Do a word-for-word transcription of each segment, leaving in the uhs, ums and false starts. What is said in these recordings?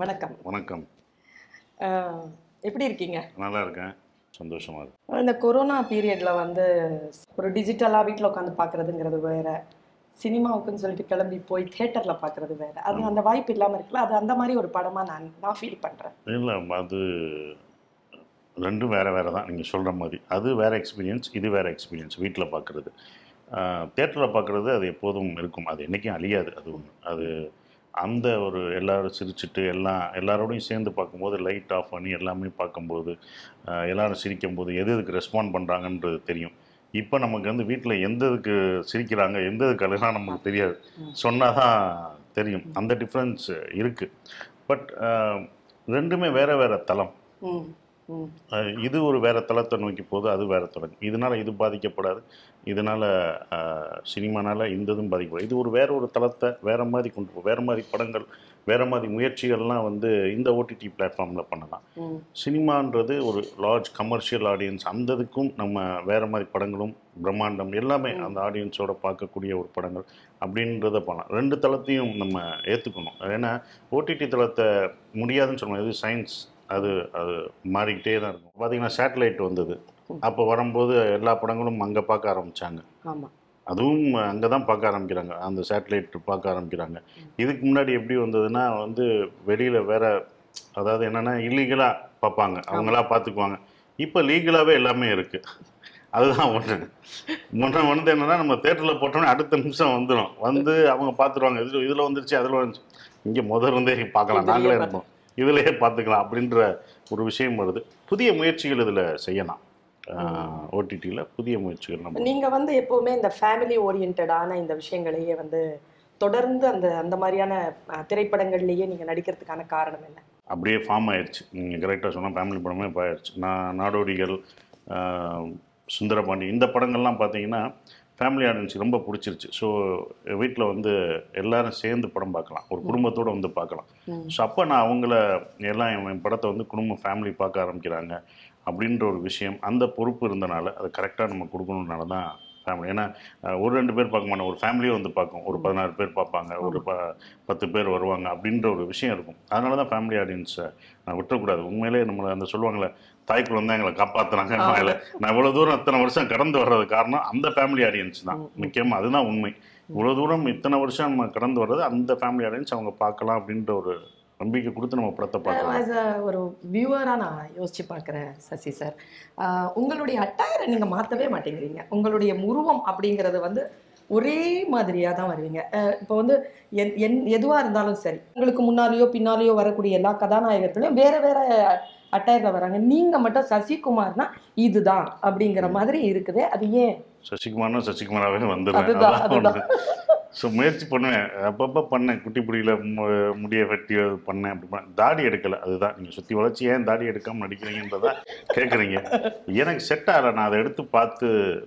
வணக்கம். வணக்கம். எப்படி இருக்கீங்க? நல்லா இருக்கேன், சந்தோஷமா இருக்கு. இந்த கொரோனா பீரியட்ல வந்து ஒரு டிஜிட்டலா வீட்டில் உட்காந்து பாக்குறதுங்கிறது வேற, சினிமாவுக்குன்னு சொல்லிட்டு கிளம்பி போய் தியேட்டர்ல பாக்குறது வேற. அது அந்த வாய்ப்பு இல்லாம இருக்குல்ல, அது அந்த மாதிரி ஒரு படமா நான் நான் ஃபீல் பண்றேன். இல்லை, அது ரெண்டும் வேற வேற தான். நீங்க சொல்ற மாதிரி அது வேற எக்ஸ்பீரியன்ஸ், இது வேற எக்ஸ்பீரியன்ஸ். வீட்டில் பார்க்கறது, தியேட்டரில் பார்க்குறது அது எப்போதும் இருக்கும், அது என்றைக்கும் அழியாது. அது ஒன்று. அது அந்த ஒரு எல்லோரும் சிரிச்சுட்டு எல்லாம் எல்லாரோடையும் சேர்ந்து பார்க்கும்போது, லைட் ஆஃப் பண்ணி எல்லாமே பார்க்கும்போது, எல்லோரும் சிரிக்கும்போது எது இதுக்கு ரெஸ்பாண்ட் பண்ணுறாங்கன்றது தெரியும். இப்போ நமக்கு வந்து வீட்டில் எந்த இதுக்கு சிரிக்கிறாங்க, எந்த இதுக்கு அழகாக நமக்கு தெரியாது, சொன்னால் தான் தெரியும். அந்த டிஃப்ரென்ஸ் இருக்குது. பட் ரெண்டுமே வேறு வேறு தளம். இது ஒரு வேறு தளத்தை நோக்கி போகுது, அது வேறு தளம். இதனால் இது பாதிக்கப்படாது, இதனால் சினிமானால் இந்த இதுவும் பாதிக்கப்படாது. இது ஒரு வேற ஒரு தளத்தை வேறு மாதிரி கொண்டு போகும். வேறு மாதிரி படங்கள், வேறு மாதிரி முயற்சிகள்லாம் வந்து இந்த ஓடிடி பிளாட்ஃபார்மில் பண்ணலாம். சினிமான்றது ஒரு லார்ஜ் கமர்ஷியல் ஆடியன்ஸ், அந்த இதுக்கும் நம்ம வேறு மாதிரி படங்களும் பிரம்மாண்டம் எல்லாமே அந்த ஆடியன்ஸோட பார்க்கக்கூடிய ஒரு படங்கள் அப்படின்றத பண்ணலாம். ரெண்டு தளத்தையும் நம்ம ஏற்றுக்கணும். ஏன்னா ஓடிடி தளத்தை முடியாதுன்னு சொல்லணும், இது சயின்ஸ். அது அது மாறிக்கிட்டே தான் இருக்கும். பார்த்தீங்கன்னா சேட்டலைட் வந்தது, அப்போ வரும்போது எல்லா படங்களும் அங்கே பார்க்க ஆரம்பித்தாங்க. ஆமாம், அதுவும் அங்கே தான் பார்க்க ஆரம்பிக்கிறாங்க, அந்த சேட்டலைட் பார்க்க ஆரம்பிக்கிறாங்க. இதுக்கு முன்னாடி எப்படி வந்ததுன்னா வந்து வெளியில் வேறு, அதாவது என்னென்னா இல்லீகலாக பார்ப்பாங்க, அவங்களா பார்த்துக்குவாங்க. இப்போ லீகலாகவே எல்லாமே இருக்குது. அதுதான் ஒன்று. முன்னே வந்து என்னென்னா நம்ம தேட்டரில் போட்டோன்னே அடுத்த நிமிஷம் வந்துடும், வந்து அவங்க பார்த்துருவாங்க. இதில் இதில் வந்துருச்சு, அதில் வந்துச்சு, இங்கே முதல்லேருந்தே பார்க்கலாம், நாங்களே இருப்போம், இதிலேயே பார்த்துக்கலாம் அப்படின்ற ஒரு விஷயம் வருது. புதிய முயற்சிகள் இதில் செய்யலாம். ஓடிடியில் புதிய முயற்சிகள் நம்ம நீங்கள் வந்து எப்போவுமே இந்த ஃபேமிலி ஓரியன்டான இந்த விஷயங்களையே வந்து தொடர்ந்து அந்த அந்த மாதிரியான திரைப்படங்கள்லேயே நீங்கள் நடிக்கிறதுக்கான காரணம் என்ன? அப்படியே ஃபார்ம் ஆயிடுச்சு. நீங்கள் கரெக்டாக சொன்னால் ஃபேமிலி படமே இப்போ ஆயிடுச்சு. நான் நாடோடிகள், சுந்தர பாண்டியன், இந்த படங்கள்லாம் பார்த்தீங்கன்னா ஃபேமிலி ஆடியன்ஸுக்கு ரொம்ப பிடிச்சிருச்சு. ஸோ வீட்டில் வந்து எல்லோரும் சேர்ந்து படம் பார்க்கலாம், ஒரு குடும்பத்தோடு வந்து பார்க்கலாம். ஸோ அப்போ நான் அவங்கள எல்லாம் என் படத்தை வந்து குடும்பம் ஃபேமிலி பார்க்க ஆரம்பிக்கிறாங்க அப்படின்ற ஒரு விஷயம், அந்த பொறுப்பு இருந்தனால அதை கரெக்டாக நம்ம கொடுக்கணுன்னால தான் ஃபேமிலி. ஏன்னா ஒரு ரெண்டு பேர் பார்க்க மாட்டோம், ஒரு ஃபேமிலியும் வந்து பார்க்கும், ஒரு பதினாறு பேர் பார்ப்பாங்க, ஒரு ப பத்து பேர் வருவாங்க அப்படின்ற ஒரு விஷயம் இருக்கும். அதனால தான் ஃபேமிலி ஆடியன்ஸை நான் விட்டுறக்கூடாது. உண்மையிலே நம்மளை அந்த சொல்லுவாங்களே, தாய்க்குள்ள வந்து எங்களை காப்பாற்றுறாங்க. நான் இவ்வளோ தூரம் இத்தனை வருஷம் கடந்து வர்றது காரணம் அந்த ஃபேமிலி ஆடியன்ஸ் தான் முக்கியமாக. அதுதான் உண்மை. இவ்வளோ தூரம் இத்தனை வருஷம் நம்ம கடந்து வர்றது அந்த ஃபேமிலி ஆடியன்ஸ், அவங்க பார்க்கலாம் அப்படின்ற ஒரு நம்பிக்கை கொடுத்து நம்ம படத்தை பார்க்கலாம். ஒரு வியூவராக நான் யோசிச்சு பார்க்குறேன் சசி சார், உங்களுடைய அட்டாயரை நீங்கள் மாற்றவே மாட்டேங்கிறீங்க. உங்களுடைய உருவம் அப்படிங்கிறது வந்து ஒரே மாதிரியாக தான் வருவீங்க. இப்போ வந்து என் என் எதுவாக இருந்தாலும் சரி, உங்களுக்கு முன்னாலேயோ பின்னாலேயோ வரக்கூடிய எல்லா கதாநாயகர்களும் வேறு வேறு அட்டையரில் வராங்க. நீங்கள் மட்டும் சசிகுமார்னா இதுதான் அப்படிங்கிற மாதிரி இருக்குது. அது ஏன் சசிகுமார்னா சசிகுமாராகவே வந்துடுறேன். ஸோ முயற்சி பண்ணுவேன், அப்பப்போ பண்ணேன். குட்டி பிடியில் முடிய வெட்டி பண்ணேன், அப்படி பண்ணேன். தாடி எடுக்கலை, அதுதான். நீங்கள் சுற்றி வளர்ச்சி ஏன் தாடி எடுக்காமல் நடிக்கிறீங்கன்றத கேட்குறீங்க. எனக்கு செட் ஆகலை. நான் அதை எடுத்து பார்த்து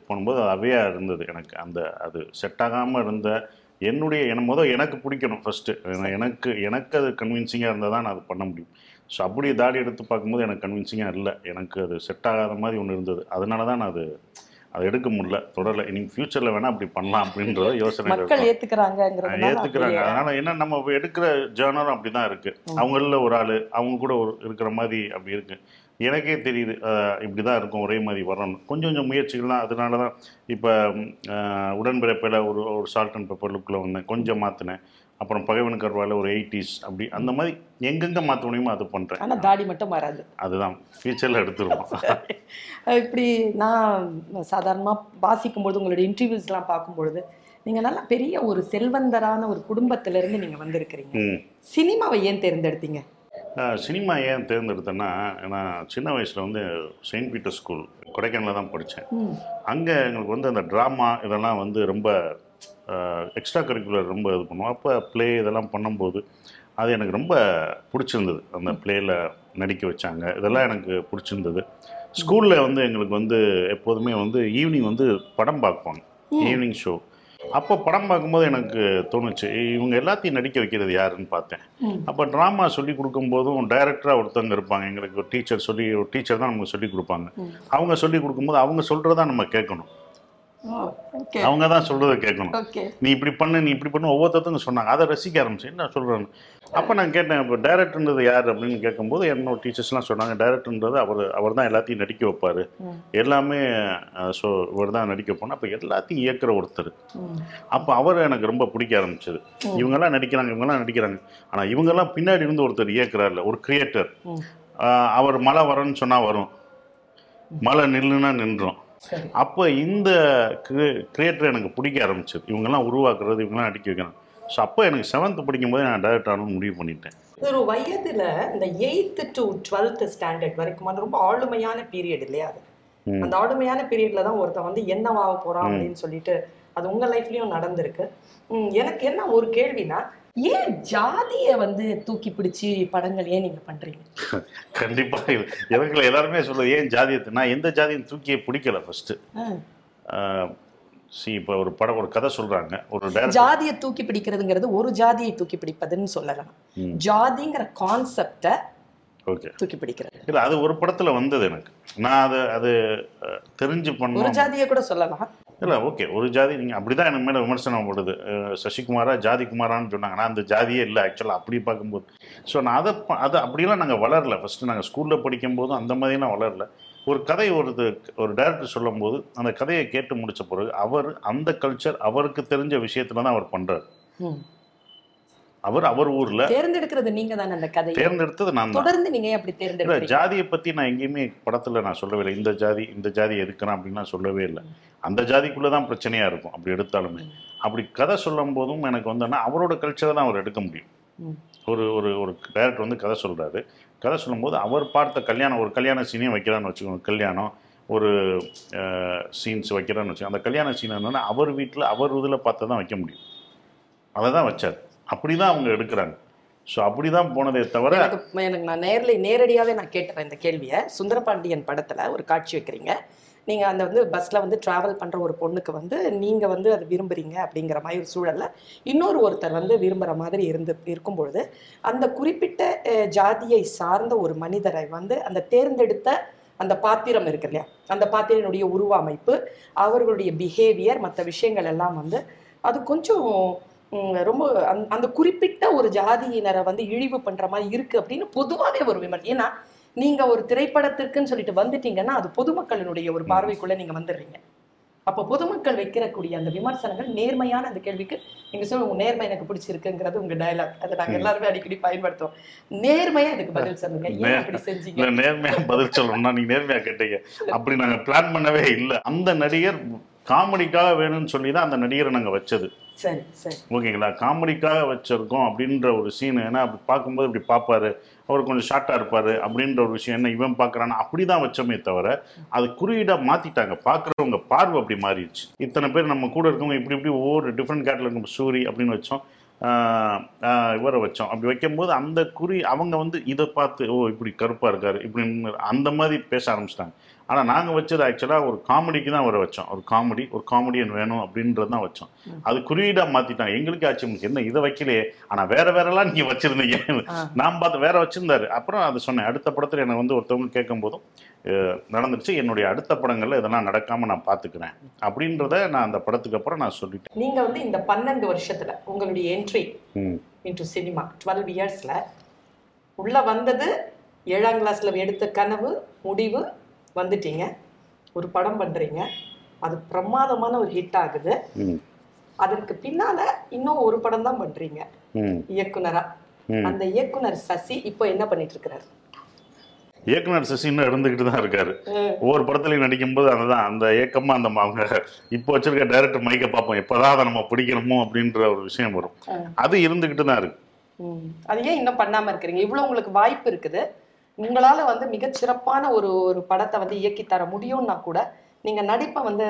போகும்போது அது அவையாக இருந்தது எனக்கு. அந்த அது செட் ஆகாமல் இருந்த என்னுடைய என மொதல் எனக்கு பிடிக்கணும் ஃபஸ்ட்டு. எனக்கு எனக்கு அது கன்வின்சிங்காக இருந்தால் தான் நான் அது பண்ண முடியும். ஸோ அப்படியே தாடி எடுத்து பார்க்கும்போது எனக்கு கன்வின்சிங்காக இல்லை, எனக்கு அது செட் ஆகாத மாதிரி ஒன்று இருந்தது. அதனால தான் நான் அது அது எடுக்க முடியல, தொடரலை. இனிமேல் ஃபியூச்சரில் வேணால் அப்படி பண்ணலாம் அப்படின்றத யோசனை. ஏற்றுக்கிறாங்க ஏற்றுக்கிறாங்க அதனால் என்ன, நம்ம எடுக்கிற ஜேர்னரும் அப்படி தான் இருக்குது. அவங்களில் ஒரு ஆள் அவங்க கூட ஒரு இருக்கிற மாதிரி அப்படி இருக்குது. எனக்கே தெரியுது இப்படி தான் இருக்கும், ஒரே மாதிரி வரணும். கொஞ்சம் கொஞ்சம் முயற்சிகள் தான். அதனால தான் இப்போ உடன்பிறப்பில் ஒரு ஒரு சால்ட் அண்ட் பெப்பர் லுக்கில் வந்தேன், கொஞ்சம் மாற்றினேன். அப்புறம் பகைவன் கர்வால ஒரு எயிட்டிஸ், அப்படி அந்த மாதிரி எங்கெங்கே மாற்ற முடியுமோ அது பண்ணுறேன். ஆனால் தாடி மட்டும் வராது, அதுதான் ஃபியூச்சரில் எடுத்துருவோம். இப்படி நான் சாதாரணமாக வாசிக்கும்போது, உங்களுடைய இன்டர்வியூஸ்லாம் பார்க்கும்பொழுது, நீங்கள் நல்லா பெரிய ஒரு செல்வந்தரான ஒரு குடும்பத்திலேருந்து நீங்கள் வந்திருக்கிறீங்க. சினிமாவை ஏன் தேர்ந்தெடுத்தீங்க? சினிமா ஏன் தேர்ந்தெடுத்தேன்னா, நான் சின்ன வயசில் வந்து செயின்ட் பீட்டர்ஸ் ஸ்கூல் கொடைக்கானலில் தான் படித்தேன். அங்கே எங்களுக்கு வந்து அந்த ட்ராமா இதெல்லாம் வந்து ரொம்ப எக்ஸ்ட்ரா கரிக்குலர் ரொம்ப இது பண்ணுவோம். அப்போ ப்ளே இதெல்லாம் பண்ணும்போது அது எனக்கு ரொம்ப பிடிச்சிருந்தது. அந்த ப்ளேயில் நடிக்க வச்சாங்க, இதெல்லாம் எனக்கு பிடிச்சிருந்தது. ஸ்கூலில் வந்து எங்களுக்கு வந்து எப்போதுமே வந்து ஈவினிங் வந்து படம் பார்ப்பாங்க, ஈவினிங் ஷோ. அப்போ படம் பார்க்கும்போது எனக்கு தோணுச்சு, இவங்க எல்லாத்தையும் நடிக்க வைக்கிறது யாருன்னு பார்த்தேன். அப்போ ட்ராமா சொல்லி கொடுக்கும்போதும் டைரக்டராக ஒருத்தவங்க இருப்பாங்க, எங்களுக்கு ஒரு டீச்சர் சொல்லி ஒரு டீச்சர் தான் நமக்கு சொல்லிக் கொடுப்பாங்க. அவங்க சொல்லி கொடுக்கும்போது அவங்க சொல்கிறதான் நம்ம கேட்கணும். அவங்க தான் சொல்றதை கேட்கணும். நீ இப்படி பண்ணு நீ இப்படி பண்ணு ஒவ்வொருத்தங்க சொன்னாங்க, அதை ரசிக்க ஆரம்பிச்சு நான் சொல்றேன். அப்போ நான் கேட்டேன் இப்போ டைரக்டர்ன்றது யார் அப்படின்னு கேட்கும்போது என்னோட டீச்சர்ஸ்லாம் சொன்னாங்க டைரக்டர்ன்றது அவர் அவர் தான் எல்லாத்தையும் நடிக்க வைப்பார், எல்லாமே ஸோ இவர் தான் நடிக்க போனால் அப்போ எல்லாத்தையும் இயக்குற ஒருத்தர். அப்போ அவர் எனக்கு ரொம்ப பிடிக்க ஆரம்பிச்சது. இவங்கெல்லாம் நடிக்கிறாங்க இவங்கெல்லாம் நடிக்கிறாங்க ஆனால் இவங்கெல்லாம் பின்னாடி இருந்து ஒருத்தர் இயக்குறாருல, ஒரு கிரியேட்டர். அவர் மழை வரன்னு சொன்னால் வரும், மழை நில்லுன்னா நின்றோம். அப்போ இந்த கிரியேட்டர் எனக்கு பிடிக்க ஆரம்பிச்சது, இவங்கெல்லாம் உருவாக்குறது இவங்கெல்லாம் நடிக்க வைக்கிறாங்க. ஸோ அப்போ எனக்கு செவன்த் படிக்கும் போது நான் டைரக்டர் ஆகணும்னு முடிவு பண்ணிட்டேன். ஒரு வயதில் இந்த எயித்து டு டுவெல்த் ஸ்டாண்டர்ட் வரைக்கும் ரொம்ப ஆளுமையான பீரியட் இல்லையா? அது அந்த ஆளுமையான பீரியட்ல தான் ஒருத்தன் வந்து என்னவாக போகிறான் அப்படின்னு சொல்லிட்டு, அது உங்கள் லைஃப்லேயும் நடந்திருக்கு. எனக்கு என்ன ஒரு கேள்வினா, ஏன் ஜாதியை வந்து தூக்கி பிடிச்சி படங்கள் ஏன் நீங்கள் பண்ணுறீங்க? கண்டிப்பாக இவங்களை எல்லாருமே சொல்லுது ஏன் ஜாதியை. நான் எந்த ஜாதியும் தூக்கியே பிடிக்கல. ஃபர்ஸ்ட் சி இப்போ ஒரு படம் ஒரு கதை சொல்றாங்க, ஒரு ஜாதியை தூக்கி பிடிக்கிறதுங்கிறது ஒரு ஜாதியை தூக்கி பிடிப்பதுன்னு சொல்லலாம், ஜாதிங்கிற கான்செப்டை ஓகே தூக்கி பிடிக்கிறது இல்லை. அது ஒரு படத்தில் வந்தது எனக்கு, நான் அது அது தெரிஞ்சு பண்ண ஒரு ஜாதியை கூட சொல்லலாம் இல்லை. ஓகே ஒரு ஜாதி நீங்கள் அப்படிதான் எனக்கு மேலே விமர்சனம் போடுது, சசிகுமாரா ஜாதிகுமாரான்னு சொன்னாங்க. நான் அந்த ஜாதியே இல்லை ஆக்சுவலாக அப்படி பார்க்கும்போது. ஸோ நான் அதை அதை அப்படியெல்லாம் நாங்கள் வளரல. ஃபர்ஸ்ட் நாங்கள் ஸ்கூலில் படிக்கும்போதும் அந்த மாதிரிலாம் வளரல. ஒரு கதை ஒரு ஒரு டைரக்டர் சொல்லும் போது அந்த கதையை கேட்டு முடிச்ச பிறகு அவர் அந்த கல்ச்சர் அவருக்கு தெரிஞ்ச விஷயத்துல தான் அவர் பண்றாரு. அவர் அவர் ஊர்ல தேர்ந்தெடுக்கிறது நீங்க தான், அந்த கதை தேர்ந்தெடுத்தது நான் தான். தொடர்ந்து நீங்க அப்படி தேர்ந்தெடுத்து ஜாதியை பத்தி நான் எங்கேயுமே படத்துல நான் சொல்லவே இல்லை. இந்த ஜாதி இந்த ஜாதி எதுக்குறான் அப்படின்னு நான் சொல்லவே இல்லை. அந்த ஜாதிக்குள்ளதான் பிரச்சனையா இருக்கும் அப்படி எடுத்தாலுமே. அப்படி கதை சொல்லும் போதும் எனக்கு வந்தோன்னா அவரோட கல்ச்சரை தான் அவர் எடுக்க முடியும். ஒரு ஒரு ஒரு டைரக்டர் வந்து கதை சொல்றாரு, கதை சொல்லும்போது அவர் பார்த்த கல்யாணம் ஒரு கல்யாண சீனையும் வைக்கிறான்னு வச்சுக்கோங்க, கல்யாணம் ஒரு சீன்ஸ் வைக்கிறான்னு வச்சுக்கோங்க. அந்த கல்யாண சீன் என்னன்னா அவர் வீட்டில் அவர் இதில் பார்த்து தான் வைக்க முடியும், அதை தான் வச்சார். அப்படி தான் அவங்க எடுக்கிறாங்க. ஸோ அப்படி தான் போனதே தவிர எனக்கு நான் நேரில் நேரடியாகவே நான் கேட்டுறேன் இந்த கேள்வியை. சுந்தரபாண்டியன் படத்தில் ஒரு காட்சி வைக்கிறீங்க, நீங்கள் அந்த வந்து பஸ்ஸில் வந்து ட்ராவல் பண்ணுற ஒரு பொண்ணுக்கு வந்து நீங்கள் வந்து அது விரும்புகிறீங்க அப்படிங்கிற மாதிரி ஒரு சூழலில் இன்னொரு ஒருத்தர் வந்து விரும்புகிற மாதிரி இருந்து இருக்கும்பொழுது அந்த குறிப்பிட்ட ஜாதியை சார்ந்த ஒரு மனிதரை வந்து அந்த தேர்ந்தெடுத்த அந்த பாத்திரம் இருக்கு இல்லையா, அந்த பாத்திரனுடைய உருவமைப்பு அவர்களுடைய பிஹேவியர் மற்ற விஷயங்கள் எல்லாம் வந்து அது கொஞ்சம் ரொம்ப அந்த குறிப்பிட்ட ஒரு ஜாதியினரை வந்து இழிவு பண்ணுற மாதிரி இருக்குது அப்படின்னு பொதுவாகவே ஒரு விமர்சனம். ஏன்னா நீங்க ஒரு திரைப்படத்திற்குன்னு சொல்லிட்டு வந்துட்டீங்கன்னா அது பொதுமக்களினுடைய ஒரு பார்வைக்குள்ள நீங்க வந்துடுறீங்க. அப்போ பொதுமக்கள் வைக்கிறக்கூடிய அந்த விமர்சனங்கள் நேர்மையான அந்த கேள்விக்கு நீங்க சொல்லுங்க, உங்க நேர்மை எனக்கு பிடிச்சிருக்குங்கிறது உங்க டயலாக், அதை நாங்கள் எல்லாருமே அடிக்கடி பயன்படுத்துவோம். நேர்மையா இதுக்கு பதில் சொல்லுங்க, ஏன் அப்படி செஞ்சீங்க? நேர்மையா பதில் சொல்லணும்னா நீங்க நேர்மையா கேட்டீங்க. அப்படி நாங்க பிளான் பண்ணவே இல்லை. அந்த நடிகர் காமெடிக்காக வேணும்னு சொல்லி தான் அந்த நடிகரை நாங்கள் வச்சது. சரி சரி ஓகேங்களா, காமெடிக்காக வச்சிருக்கோம் அப்படின்ற ஒரு சீனு. ஏன்னா அப்படி பார்க்கும்போது இப்படி பார்ப்பாரு, அவர் கொஞ்சம் ஷார்ட்டாக இருப்பார் அப்படின்ற ஒரு விஷயம். என்ன இவன் பார்க்குறான்னு அப்படி தான் வச்சோமே தவிர அது குறியீடாக மாற்றிட்டாங்க. பார்க்குறவங்க பார்வை அப்படி மாறிடுச்சு. இத்தனை பேர் நம்ம கூட இருக்கவங்க இப்படி இப்படி ஒவ்வொரு டிஃப்ரெண்ட் கேட்டில் இருக்கும். சூரி அப்படின்னு வச்சோம், இவரை வச்சோம். அப்படி வைக்கும்போது அந்த குறி அவங்க வந்து இதை பார்த்து ஓ இப்படி கருப்பாக இருக்காரு இப்படின்னு அந்த மாதிரி பேச ஆரம்பிச்சிட்டாங்க. ஆனால் நாங்கள் வச்சது ஆக்சுவலாக ஒரு காமெடிக்கு தான் அவரை வச்சோம். ஒரு காமெடி ஒரு காமெடியன் வேணும் அப்படின்றது தான் வச்சோம். அது குறியீடாக மாற்றிட்டாங்க. எங்களுக்கு ஆச்சு என்ன இதை வைக்கலையே, ஆனால் வேறு வேறெல்லாம் நீங்கள் வச்சுருந்தீங்க, நான் பார்த்து வேற வச்சுருந்தாரு. அப்புறம் அதை சொன்னேன் அடுத்த படத்தில் எனக்கு வந்து ஒருத்தவங்க கேட்கும் போதும் நடந்துருச்சு, என்னுடைய அடுத்த படங்களில் இதெல்லாம் நடக்காமல் நான் பார்த்துக்கிறேன் அப்படின்றத நான் அந்த படத்துக்கு அப்புறம் நான் சொல்லிட்டேன். நீங்கள் வந்து இந்த பன்னெண்டு வருஷத்தில் உங்களுடைய என்ட்ரி இன்டு சினிமா டுவெல்வ் இயர்ஸில் உள்ளே வந்தது, ஏழாம் கிளாஸில் எடுத்த கனவு முடிவு, வந்துட்டீங்க, ஒரு படம் பண்றீங்க, அது பிரமாதமான ஒரு ஹிட் ஆகுது. அதற்கு பின்னால இன்னும் ஒரு படம் தான் பண்றீங்க இயக்குனரா. அந்த இயக்குனர் சசி இப்போ என்ன பண்ணிட்டு இருக்காரு? இயக்குனர் சசி இன்னும் இருந்துகிட்டு தான் இருக்காரு. ஒவ்வொரு படத்துலையும் நடிக்கும் போது அதுதான் அந்த ஏக்கமா அந்த அவங்க இப்போ வச்சிருக்க டைரக்டர் மைக்க பார்ப்போம், எப்பதான் அதை நம்ம பிடிக்கணுமோ அப்படின்ற ஒரு விஷயம் வரும். அது இருந்துகிட்டு தான் இருக்கு. அது ஏன் இன்னும் பண்ணாம இருக்கிறீங்க? இவ்வளவு உங்களுக்கு வாய்ப்பு இருக்குது, உங்களால் வந்து மிகச்சிறப்பான ஒரு ஒரு படத்தை வந்து இயக்கி தர முடியும்னா கூட நீங்கள் நடிப்பை வந்து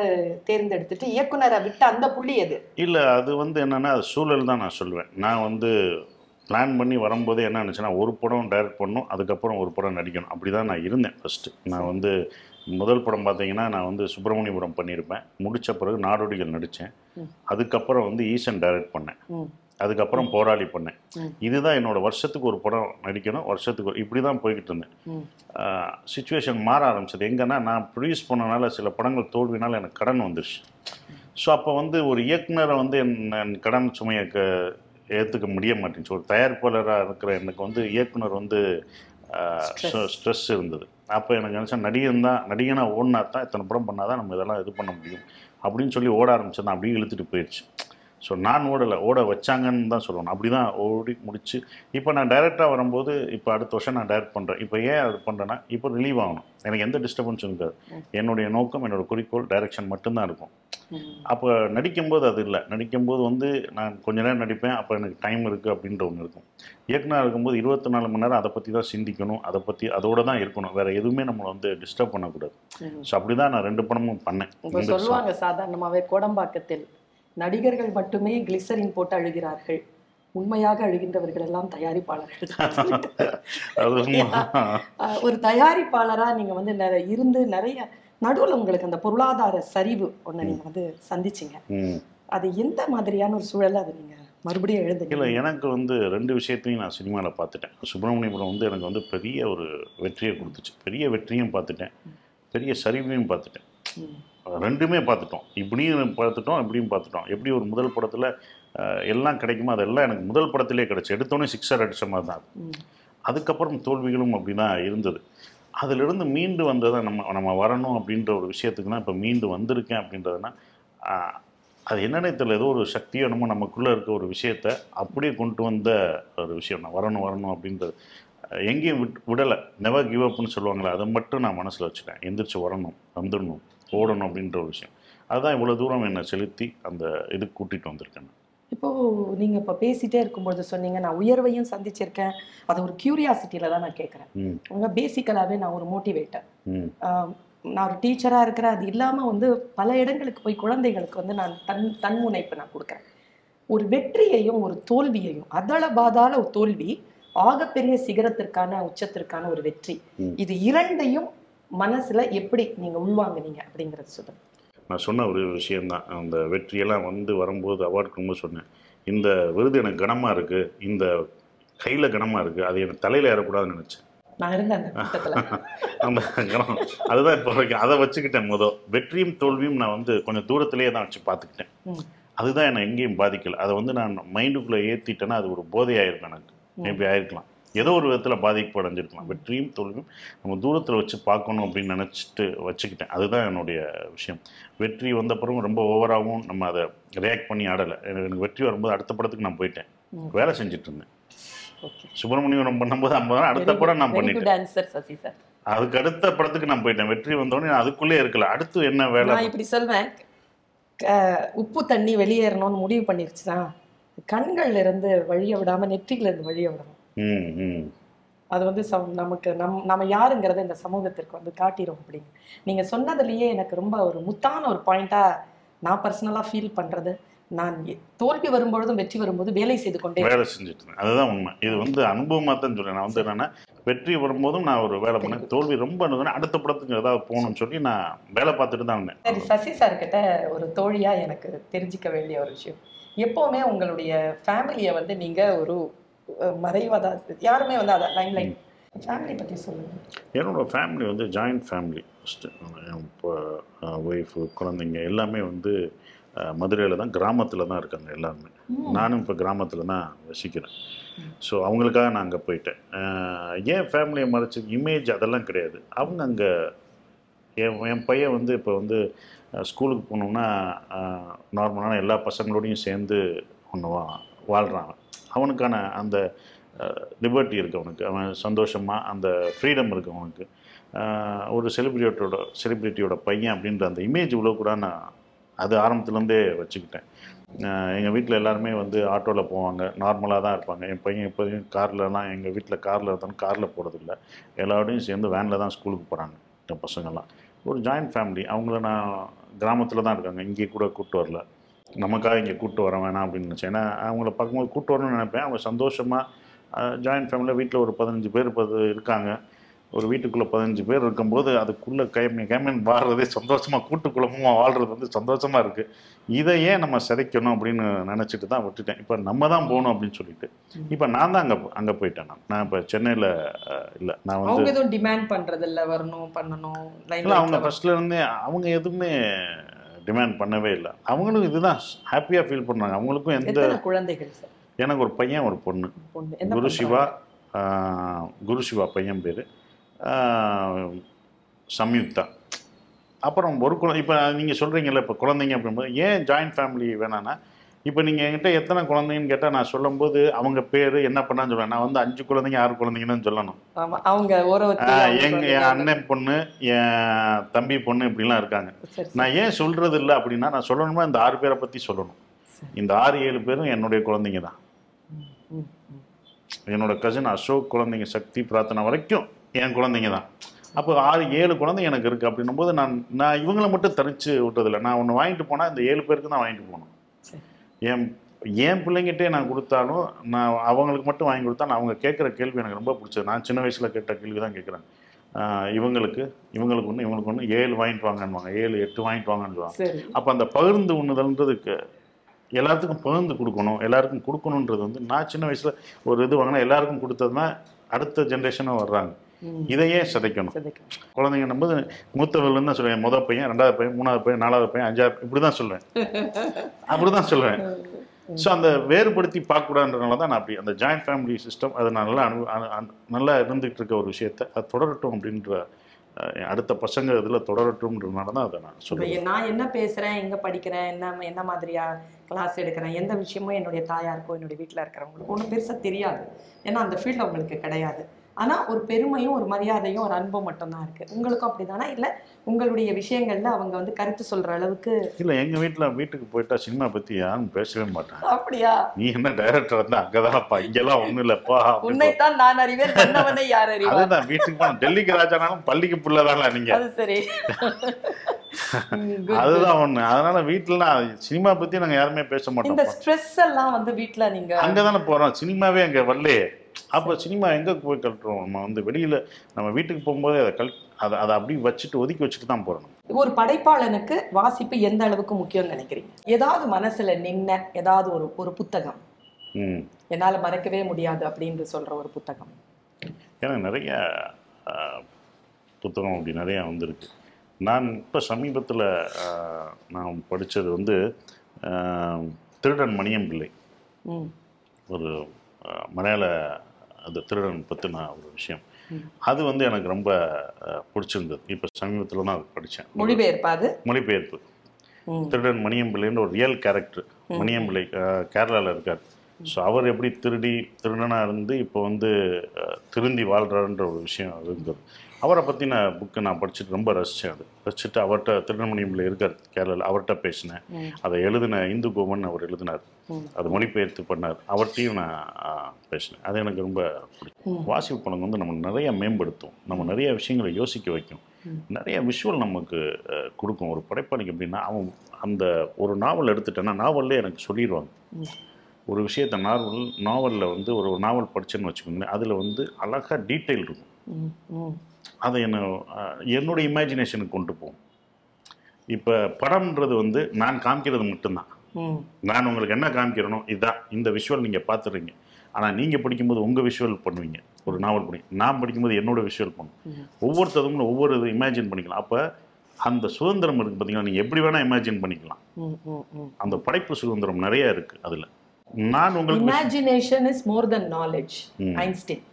தேர்ந்தெடுத்துட்டு இயக்குனரை விட்டு அந்த புள்ளி எது? இல்லை அது வந்து என்னென்னா அது சூழல் தான் நான் சொல்லுவேன். நான் வந்து பிளான் பண்ணி வரும்போதே என்ன நினச்சேன்னா ஒரு படம் டைரக்ட் பண்ணணும், அதுக்கப்புறம் ஒரு படம் நடிக்கணும், அப்படி தான் நான் இருந்தேன். ஃபஸ்ட்டு நான் வந்து முதல் படம் பார்த்தீங்கன்னா நான் வந்து சுப்பிரமணியபுரம் பண்ணியிருப்பேன், முடித்த பிறகு நாடோடிகள் நடித்தேன், அதுக்கப்புறம் வந்து ஈசன் டைரக்ட் பண்ணேன், அதுக்கப்புறம் போராளி பண்ணேன். இதுதான் என்னோட வருஷத்துக்கு ஒரு படம் நடிக்கணும், வருஷத்துக்கு ஒரு இப்படி தான் போய்கிட்டு இருந்தேன். சுச்சுவேஷன் மாற ஆரம்பிச்சது எங்கன்னா நான் ப்ரொடியூஸ் பண்ணனால சில படங்கள் தோல்வினால எனக்கு கடன் வந்துருச்சு. ஸோ அப்போ வந்து ஒரு இயக்குனரை வந்து என் கடன் சுமையை க ஏற்றுக்க முடிய மாட்டேங்குச்சு. ஒரு தயாரிப்பாளராக இருக்கிற எனக்கு வந்து இயக்குனர் வந்து ஸ்ட்ரெஸ் இருந்தது. அப்போ எனக்கு நினச்சா நடிகன் தான், நடிகனாக ஓடினா தான் இத்தனை படம் பண்ணால் தான் நம்ம இதெல்லாம் இது பண்ண முடியும் அப்படின்னு சொல்லி ஓட ஆரம்பிச்சதான் அப்படியே இழுத்துட்டு போயிடுச்சு. ஸோ நான் ஓடலை, ஓட வச்சாங்கன்னு தான் சொல்லணும். அப்படி தான் ஓடி முடிச்சு. இப்போ நான் டைரெக்டாக வரும்போது இப்போ அடுத்த வருஷம் நான் டைரக்ட் பண்ணுறேன். இப்போ ஏன் அது பண்ணுறேன்னா இப்போ ரிலீவ் ஆகணும், எனக்கு எந்த டிஸ்டர்பன்ஸும் இருக்காது. என்னுடைய நோக்கம் என்னோட குறிக்கோள் டைரக்ஷன் மட்டும்தான் இருக்கும். அப்போ நடிக்கும்போது அது இல்லை. நடிக்கும்போது வந்து நான் கொஞ்ச நேரம் நடிப்பேன், அப்போ எனக்கு டைம் இருக்குது அப்படின்ற ஒன்று இருக்கும். இயக்குனராக இருக்கும்போது இருபத்தி நாலு மணி நேரம் அதை பற்றி தான் சிந்திக்கணும், அதை பற்றி அதோடு தான் இருக்கணும், வேறு எதுவுமே நம்மளை வந்து டிஸ்டர்ப் பண்ணக்கூடாது. ஸோ அப்படி தான் நான் ரெண்டு படமும் பண்ணேன். சொல்லுவாங்க சாதாரணமாகவே கோடம்பாக்கத்தில் நடிகர்கள் மட்டுமே கிளிசரின் போட்டு அழுகிறார்கள், உண்மையாக அழுகின்றவர்கள் எல்லாம் தயாரிப்பாளர்கள். ஒரு தயாரிப்பாளரா நீங்க வந்து இருந்து நிறைய நடுவில் உங்களுக்கு அந்த பொருளாதார சரிவு ஒண்ணு நீங்க வந்து சந்திச்சிங்க, அது எந்த மாதிரியான ஒரு சூழல அது நீங்க மறுபடியும் எழுதுங்க? இல்லை, எனக்கு வந்து ரெண்டு விஷயத்தையும் நான் சினிமாவில் பார்த்துட்டேன். சுப்பிரமணியபுரம் வந்து எனக்கு வந்து பெரிய ஒரு வெற்றியை கொடுத்துச்சு. பெரிய வெற்றியும் பார்த்துட்டேன், பெரிய சரிவையும் பார்த்துட்டேன், ரெண்டுமே பார்த்துட்டோம். இப்படியும் பார்த்துட்டோம், இப்படியும் பார்த்துட்டோம். எப்படி ஒரு முதல் படத்தில் எல்லாம் கிடைக்குமோ அதெல்லாம் எனக்கு முதல் படத்திலே கிடச்சி எடுத்தோடனே சிக்ஸர் அடித்த மாதிரி தான். அதுக்கப்புறம் தோல்விகளும் அப்படி தான் இருந்தது. அதிலிருந்து மீண்டு வந்ததை நம்ம நம்ம வரணும் அப்படின்ற ஒரு விஷயத்துக்கு தான் இப்போ மீண்டு வந்திருக்கேன். அப்படின்றதுனா அது என்னென்ன தெரியல, ஏதோ ஒரு சக்தியோ என்னமோ நமக்குள்ளே இருக்க ஒரு விஷயத்தை அப்படியே கொண்டு வந்த ஒரு விஷயம். நான் வரணும் வரணும் அப்படின்றது எங்கேயும் விட் விடலை. நெவர் கிவ் அப்னு சொல்லுவாங்களே, அதை மட்டும் நான் மனசில் வச்சுட்டேன். எந்திரிச்சு வரணும், வந்துடணும், ஓடணும் அப்படின்ற ஒரு விஷயம். அதுதான் இவ்வளோ தூரம் என்னை செலுத்தி அந்த இதுக்கு கூட்டிகிட்டு வந்திருக்கேன். இப்போது நீங்கள் இப்போ பேசிகிட்டே இருக்கும்போது சொன்னீங்க நான் உயர்வையும் சந்திச்சிருக்கேன். அது ஒரு க்யூரியாசிட்டியில் தான் நான் கேட்குறேன். உங்கள் பேசிக்கலாகவே நான் ஒரு மோட்டிவேட்டர், நான் ஒரு டீச்சராக இருக்கிறேன். அது இல்லாமல் வந்து பல இடங்களுக்கு போய் குழந்தைகளுக்கு வந்து நான் தன் தன்முனைப்பு நான் கொடுக்குறேன். ஒரு வெற்றியையும் ஒரு தோல்வியையும் அதள பாதாள ஒரு தோல்வி ஆகப்பெரிய சிகரத்திற்கான உச்சத்திற்கான ஒரு வெற்றி, இது இரண்டையும் மனசுல எப்படி நீங்க உள்வாங்குனீங்க அப்படிங்கறது சொல்லுங்க. நான் சொன்ன ஒரு விஷயம்தான், அந்த வெற்றியெல்லாம் வந்து வரும்போது அவார்டு கொடுக்கும்போது சொன்னேன், இந்த விருது எனக்கு கனமா இருக்கு, இந்த கையில கனமா இருக்கு, அது எனக்கு தலையில ஏறக்கூடாதுன்னு நினைச்சேன். நான் இருந்தேன் அந்த கூட்டத்துல. அந்த கனம் அதுதான் இப்போ வரைக்கும் அதை வச்சுக்கிட்டேன். முதல் வெற்றியும் தோல்வியும் நான் வந்து கொஞ்சம் தூரத்திலேயே தான் வச்சு பார்த்துக்கிட்டேன். அதுதான் என்னை எங்கேயும் பாதிக்கல. அதை வந்து நான் மைண்டுக்குள்ள ஏத்திட்டேன்னா அது ஒரு போதையாயிருக்கும். எனக்கு மேபி ஆயிருக்கலாம், ஏதோ ஒரு விதத்தில் பாதிப்பு அடைஞ்சிருக்கலாம். வெற்றியும் தோல்வியும் நம்ம தூரத்தில் வச்சு பார்க்கணும் அப்படின்னு நினச்சிட்டு வச்சுக்கிட்டேன். அதுதான் என்னுடைய விஷயம். வெற்றி வந்த பிறகு ரொம்ப ஓவராகவும் நம்ம அதை ரியாக்ட் பண்ணி ஆடலை. எனக்கு வெற்றி வரும்போது அடுத்த படத்துக்கு நான் போயிட்டேன், வேலை செஞ்சுட்டு இருந்தேன். சுப்பிரமணியம் பண்ணும்போது ஐம்பதாயிரம் அடுத்த படம் நான் பண்ணிட்டேன். அதுக்கு அடுத்த படத்துக்கு நான் போயிட்டேன். வெற்றி வந்தோடனே அதுக்குள்ளே இருக்கல, அடுத்து என்ன வேலை. இப்படி சொல்வேன், உப்பு தண்ணி வெளியேறணும்னு முடிவு பண்ணிருச்சுன்னா கண்கள்ல இருந்து வழிய விடாம நெற்றில இருந்து வழிய விடாம அது வந்து நமக்கு நம் நம்ம யாருங்கிறத இந்த சமூகத்திற்கு வந்து காட்டிடும் அப்படின்னு நீங்க சொன்னதுலயே எனக்கு ரொம்ப ஒரு முத்தான ஒரு பாயிண்டா நான் பர்சனலா ஃபீல் பண்றது, நான் தோல்வி வரும்பொழுதும் வெற்றி வரும்போது வேலை செய்து கொண்டே வேலை செஞ்சுட்டு இருந்தேன். அதுதான் உண்மை. இது வந்து அனுபவமா தான் சொல்றேன். நான் வந்து என்னன்னா வெற்றி வரும்போதும் நான் ஒரு வேலை பண்ணேன், தோல்வி ரொம்ப அடுத்த படத்துக்கு ஏதாவது போகணும்னு சொல்லி நான் வேலை பார்த்துட்டு தான் இருந்தேன். சரி, சசி சார் கிட்ட ஒரு தோழியா எனக்கு தெரிஞ்சிக்க வேண்டிய ஒரு விஷயம், எப்போவுமே உங்களுடைய ஃபேமிலியை வந்து நீங்கள் ஒரு மறைவாக யாருமே வந்து அதை லைன் லைன் ஃபேமிலி பற்றி சொல்லுங்கள். என்னோடய ஃபேமிலி வந்து ஜாயிண்ட் ஃபேமிலி. ஃபஸ்ட்டு இப்போ ஒய்ஃபு குழந்தைங்க எல்லாமே வந்து மதுரையில் தான், கிராமத்தில் தான் இருக்காங்க எல்லாருமே. நானும் இப்போ கிராமத்தில் தான் வசிக்கிறேன். ஸோ அவங்களுக்காக நான் அங்கே போயிட்டேன். ஏன் ஃபேமிலியை மறைச்சி இமேஜ் அதெல்லாம் கிடையாது. அவங்க அங்கே என் என் பையன் வந்து இப்போ வந்து ஸ்கூலுக்கு போனோம்னா நார்மலான எல்லா பசங்களோடையும் சேர்ந்து ஒன்று வா வாழ்கிறான். அவனுக்கான அந்த லிபர்ட்டி இருக்குது, அவனுக்கு அவன் சந்தோஷமாக அந்த ஃப்ரீடம் இருக்குது. அவனுக்கு ஒரு செலிப்ரிட்டியோட செலிப்ரிட்டியோட பையன் அப்படின்ற அந்த இமேஜ் இவ்வளோ கூட நான் அது ஆரம்பத்துலேருந்தே வச்சுக்கிட்டேன். எங்கள் வீட்டில் எல்லாருமே வந்து ஆட்டோவில் போவாங்க, நார்மலாக தான் இருப்பாங்க. என் பையன் இப்போதையும் கார்லலாம், எங்கள் வீட்டில் காரில் இருந்தாலும் காரில் போகிறதில்ல, எல்லாரோடையும் சேர்ந்து வேனில் தான் ஸ்கூலுக்கு போகிறாங்க என் பசங்கள்லாம். ஒரு ஜாயிண்ட் ஃபேமிலி. அவங்கள நான் கிராமத்தில் தான் இருக்காங்க, இங்கே கூட கூப்பிட்டு வரல. நமக்காக இங்கே கூப்பிட்டு வர வேணாம் அப்படின்னு நினச்சேன். ஏன்னா அவங்கள பார்க்கும்போது கூப்பிட்டு வரணும்னு நினைப்பேன். அவங்க சந்தோஷமாக ஜாயிண்ட் ஃபேமிலியில் வீட்டில் ஒரு பதினஞ்சு பேர் இப்போ இருக்காங்க. ஒரு வீட்டுக்குள்ளே பதினஞ்சு பேர் இருக்கும்போது அதுக்குள்ளே கைமி கைமின் வாழ்கிறதே சந்தோஷமாக, கூட்டுக்குள்ளமாக வாழ்கிறது வந்து சந்தோஷமாக இருக்குது. இதையே நம்ம சிதைக்கணும் அப்படின்னு நினச்சிட்டு தான் விட்டுட்டேன். இப்போ நம்ம தான் போகணும் அப்படின்னு சொல்லிட்டு இப்போ நான் தான் அங்கே அங்கே போயிட்டேன். நான் நான் இப்போ சென்னையில் இல்லை, நான் வந்து எதுவும் டிமாண்ட் பண்ணுறதில்ல, வரணும் பண்ணணும் இல்லை. அவங்க ஃபஸ்ட்லேருந்தே அவங்க எதுவுமே டிமாண்ட் பண்ணவே இல்லை. அவங்களும் இதுதான் ஹாப்பியாக ஃபீல் பண்ணுறாங்க. அவங்களுக்கும் எந்த குழந்தைகள்? எனக்கு ஒரு பையன் ஒரு பொண்ணு. குரு சிவா குரு சிவா பையன் பேர் சம்யுக்தா. அப்புறம் ஒரு குழந்தை. இப்போ நீங்கள் சொல்கிறீங்களா இப்போ குழந்தைங்க அப்படிங்கும்போது ஏன் ஜாயிண்ட் ஃபேமிலி வேணான்னா, இப்போ நீங்கள் என்கிட்ட எத்தனை குழந்தைங்கன்னு கேட்டால் நான் சொல்லும்போது அவங்க பேர் என்ன பண்ணான்னு சொல்லுவேன். நான் வந்து அஞ்சு குழந்தைங்க ஆறு குழந்தைங்கன்னு சொல்லணும். அவங்க எங்கள் என் அண்ணன் பொண்ணு என் தம்பி பொண்ணு இப்படிலாம் இருக்காங்க. நான் ஏன் சொல்கிறது இல்லை அப்படின்னா, நான் சொல்லணுமா இந்த ஆறு பேரை பற்றி சொல்லணும். இந்த ஆறு ஏழு பேரும் என்னுடைய குழந்தைங்க தான். என்னோட கசின் அசோக் குழந்தைங்க சக்தி பிரார்த்தனை வரைக்கும் என் குழந்தைங்க தான். அப்போ ஆறு ஏழு குழந்தைங்க எனக்கு இருக்குது அப்படின்னும் போது நான் நான் இவங்களை மட்டும் தரிச்சு விட்டதில்லை. நான் ஒன்று வாங்கிட்டு போனால் இந்த ஏழு பேருக்கு தான் வாங்கிட்டு போகணும். என் என் பிள்ளைங்கிட்டே நான் கொடுத்தாலும் நான் அவங்களுக்கு மட்டும் வாங்கி கொடுத்தாலும் அவங்க கேட்குற கேள்வி எனக்கு ரொம்ப பிடிச்சது. நான் சின்ன வயசில் கேட்ட கேள்வி தான் கேட்குறாங்க. இவங்களுக்கு இவங்களுக்கு ஒன்று இவங்களுக்கு ஒன்று ஏழு வாங்கிட்டு வாங்கன்னுவாங்க, ஏழு எட்டு வாங்கிட்டு வாங்கன்னு சொல்லுவாங்க. அப்போ அந்த பகிர்ந்து ஒன்றுதல்ன்றதுக்கு எல்லாத்துக்கும் பகிர்ந்து கொடுக்கணும். எல்லாருக்கும் கொடுக்கணுன்றது வந்து நான் சின்ன வயசில் ஒரு இது வாங்கினா எல்லாருக்கும் கொடுத்ததுனா அடுத்த ஜென்ரேஷனும் வர்றாங்க. இதையே சிதைக்கணும். குழந்தைங்கன்னும் போது மூத்தவர்கள்னு தான் சொல்லுவேன். முதல் பையன், ரெண்டாவது பையன், மூணாவது பையன், நாலாவது பையன், அஞ்சாவது, இப்படி தான் சொல்லுவேன் அப்படிதான் சொல்லுவேன். ஸோ அந்த வேறுபடுத்தி பார்க்கக்கூடாதுன்றதுனால தான் நான் அப்படி அந்த ஜாயிண்ட் ஃபேமிலி சிஸ்டம் அது நான் நல்லா அனு நல்லா இருந்துகிட்டு இருக்க ஒரு விஷயத்தை அது தொடரட்டும் அப்படின்ற அடுத்த பசங்க இதில் தொடரட்டும்ன்றதுனால தான் அதை நான் சொல்லுவேன். நான் என்ன பேசுகிறேன், எங்கே படிக்கிறேன், என்ன என்ன மாதிரியா கிளாஸ் எடுக்கிறேன், எந்த விஷயமும் என்னுடைய தாயாருக்கோ என்னுடைய வீட்டில் இருக்கிறவங்களுக்கும் ஒன்றும் பெருசாக தெரியாது. ஏன்னா அந்த ஃபீல்டு அவங்களுக்கு கிடையாது. ஆனால் ஒரு பெருமையும் ஒரு மரியாதையும் ஒரு அன்பும் மட்டும்தான் இருக்குது. உங்களுக்கும் அப்படி தானே? இல்லை உங்களுடைய விஷயங்களில் அவங்க வந்து கருத்து சொல்கிற அளவுக்கு இல்லை. எங்கள் வீட்டில் வீட்டுக்கு போயிட்டா சினிமா பற்றி யாரும் பேசவே மாட்டாங்க. அப்படியா? நீ என்ன டைரக்டர் இருந்தால் அங்கே தானப்பா, இங்கெல்லாம் ஒன்றும் இல்லைப்பா, உன்னைத்தான் நான் அறிவேன், பண்ணவனே யார் அறிவேன். அதுதான் வீட்டுக்கு போனோம். டெல்லிக்கு ராஜானாலும் பள்ளிக்கு பிள்ளை தானே நீங்கள். அது சரி, அதுதான் ஒண்ணு. அதனால வீட்டுல சினிமா பத்தி நாங்க யாருமே பேச மாட்டோம். இந்த ஸ்ட்ரெஸ் எல்லாம் வந்து வீட்டுல நீங்க அங்கதானே போறோம், சினிமாவே அங்க வரலையே. அப்ப சினிமா எங்க போய் கழட்டுறோம்? நம்ம வந்து வெளியில நம்ம வீட்டுக்கு போகும்போது அதை கல் அதை அதை அப்படியே வச்சுட்டு ஒதுக்கி வச்சுட்டு தான் போறோம். ஒரு படைப்பாளனுக்கு வாசிப்பு எந்த அளவுக்கு முக்கியம் நினைக்கிறீங்க? ஏதாவது மனசுல நின்ன ஏதாவது ஒரு ஒரு புத்தகம் என்னால மறக்கவே முடியாது அப்படின்னு சொல்ற ஒரு புத்தகம்? ஏன்னா நிறைய புத்தகம் அப்படி நிறைய வந்திருக்கு. நான் இப்போ சமீபத்தில் நான் படித்தது வந்து திருடன் மணியம் பிள்ளை, ஒரு மலையாள அது திருடன் பற்றின ஒரு விஷயம். அது வந்து எனக்கு ரொம்ப பிடிச்சிருந்தது. இப்போ சமீபத்தில் தான் அது படித்தேன். மொழிபெயர்ப்பாது மொழிபெயர்ப்பு திருடன் மணியம் பிள்ளைன்ற ஒரு ரியல் கேரக்டர். மணியம் பிள்ளை கேரளாவில் இருக்கார். ஸோ அவர் எப்படி திருடி திருடனாக இருந்து இப்போ வந்து திருந்தி வாழ்கிறாருன்ற ஒரு விஷயம் இருந்தது. அவரை பற்றின புக்கு நான் படிச்சுட்டு ரொம்ப ரசித்தேன். அது ரசிச்சுட்டு அவர்கிட்ட திருநெல்வேலியில் இருக்கார் கேரளாவில், அவர்கிட்ட பேசினேன். அதை எழுதின இந்து கோபன் அவர் எழுதினார், அது மொழிபெயர்த்து பண்ணார், அவர்கிட்டையும் நான் பேசினேன். அது எனக்கு ரொம்ப பிடிக்கும். வாசிப்பு பணம் வந்து நம்ம நிறைய மேம்படுத்தும், நம்ம நிறைய விஷயங்களை யோசிக்க வைக்கும், நிறைய விஷுவல் நமக்கு கொடுக்கும். ஒரு படைப்பாளிக்கு எப்படின்னா அவன் அந்த ஒரு நாவல் எடுத்துட்டேன்னா நாவல்லே எனக்கு சொல்லிடுவாங்க ஒரு விஷயத்த. நாவல் நாவலில் வந்து ஒரு நாவல் படிச்சேன்னு வச்சுக்கோங்களேன், அதில் வந்து அழகாக டீட்டெயில் இருக்கும். அதை என்ன என்னோடய இமேஜினேஷனுக்கு கொண்டு போகும். இப்போ படம்ன்றது வந்து நான் காமிக்கிறது மட்டும்தான். நான் உங்களுக்கு என்ன காமிக்கிறேனோ இதுதான் இந்த விஷுவல் நீங்கள் பார்த்துடுறீங்க. ஆனால் நீங்கள் படிக்கும்போது உங்கள் விஷுவல் பண்ணுவீங்க. ஒரு நாவல் பண்ணி நான் படிக்கும்போது என்னோடய விஷுவல் பண்ணுவோம். ஒவ்வொருத்தரும் ஒவ்வொரு இது இமேஜின் பண்ணிக்கலாம். அப்போ அந்த சுதந்திரம் இருக்குது பார்த்தீங்கன்னா, நீங்கள் எப்படி வேணால் இமேஜின் பண்ணிக்கலாம். அந்த படைப்பு சுதந்திரம் நிறையா இருக்குது அதில். நான் உங்களுக்கு imagination is more than knowledge, Einstein.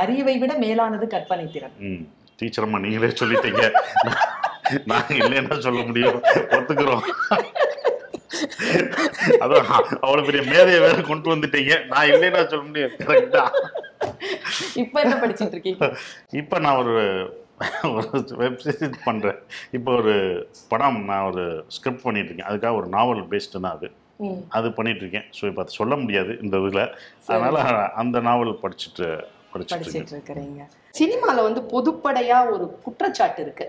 அறிவை விட மேலானது கற்பனை திறன். டீச்சர் அம்மா நீங்களே சொல்லிட்டீங்க, நாங்க இல்லைன்னா சொல்ல முடியும், ஒத்துக்கிறோம். அதான் அவ்வளவு பெரிய மேதையை வேற கொண்டு வந்துட்டீங்க, நான் இல்லைன்னா சொல்ல முடியும். கரெக்டா? இப்ப என்ன படிச்சுட்டு இருக்கீங்க? இப்ப நான் ஒரு ஒரு வெப்சீரிஸ் பண்றேன். இப்போ ஒரு படம் நான் ஒரு ஸ்கிரிப்ட் பண்ணிட்டு இருக்கேன். அதுக்காக ஒரு நாவல் பேஸ்டு தான் அது அது பண்ணிட்டு இருக்கேன். ஸோ இப்போ அது சொல்ல முடியாது இந்த இதுல. அதனால அந்த நாவல் படிச்சுட்டு படிச்சுட்டு இருக்கிறீங்க. சினிமாவில் வந்து பொதுப்படையா ஒரு குற்றச்சாட்டு இருக்கு,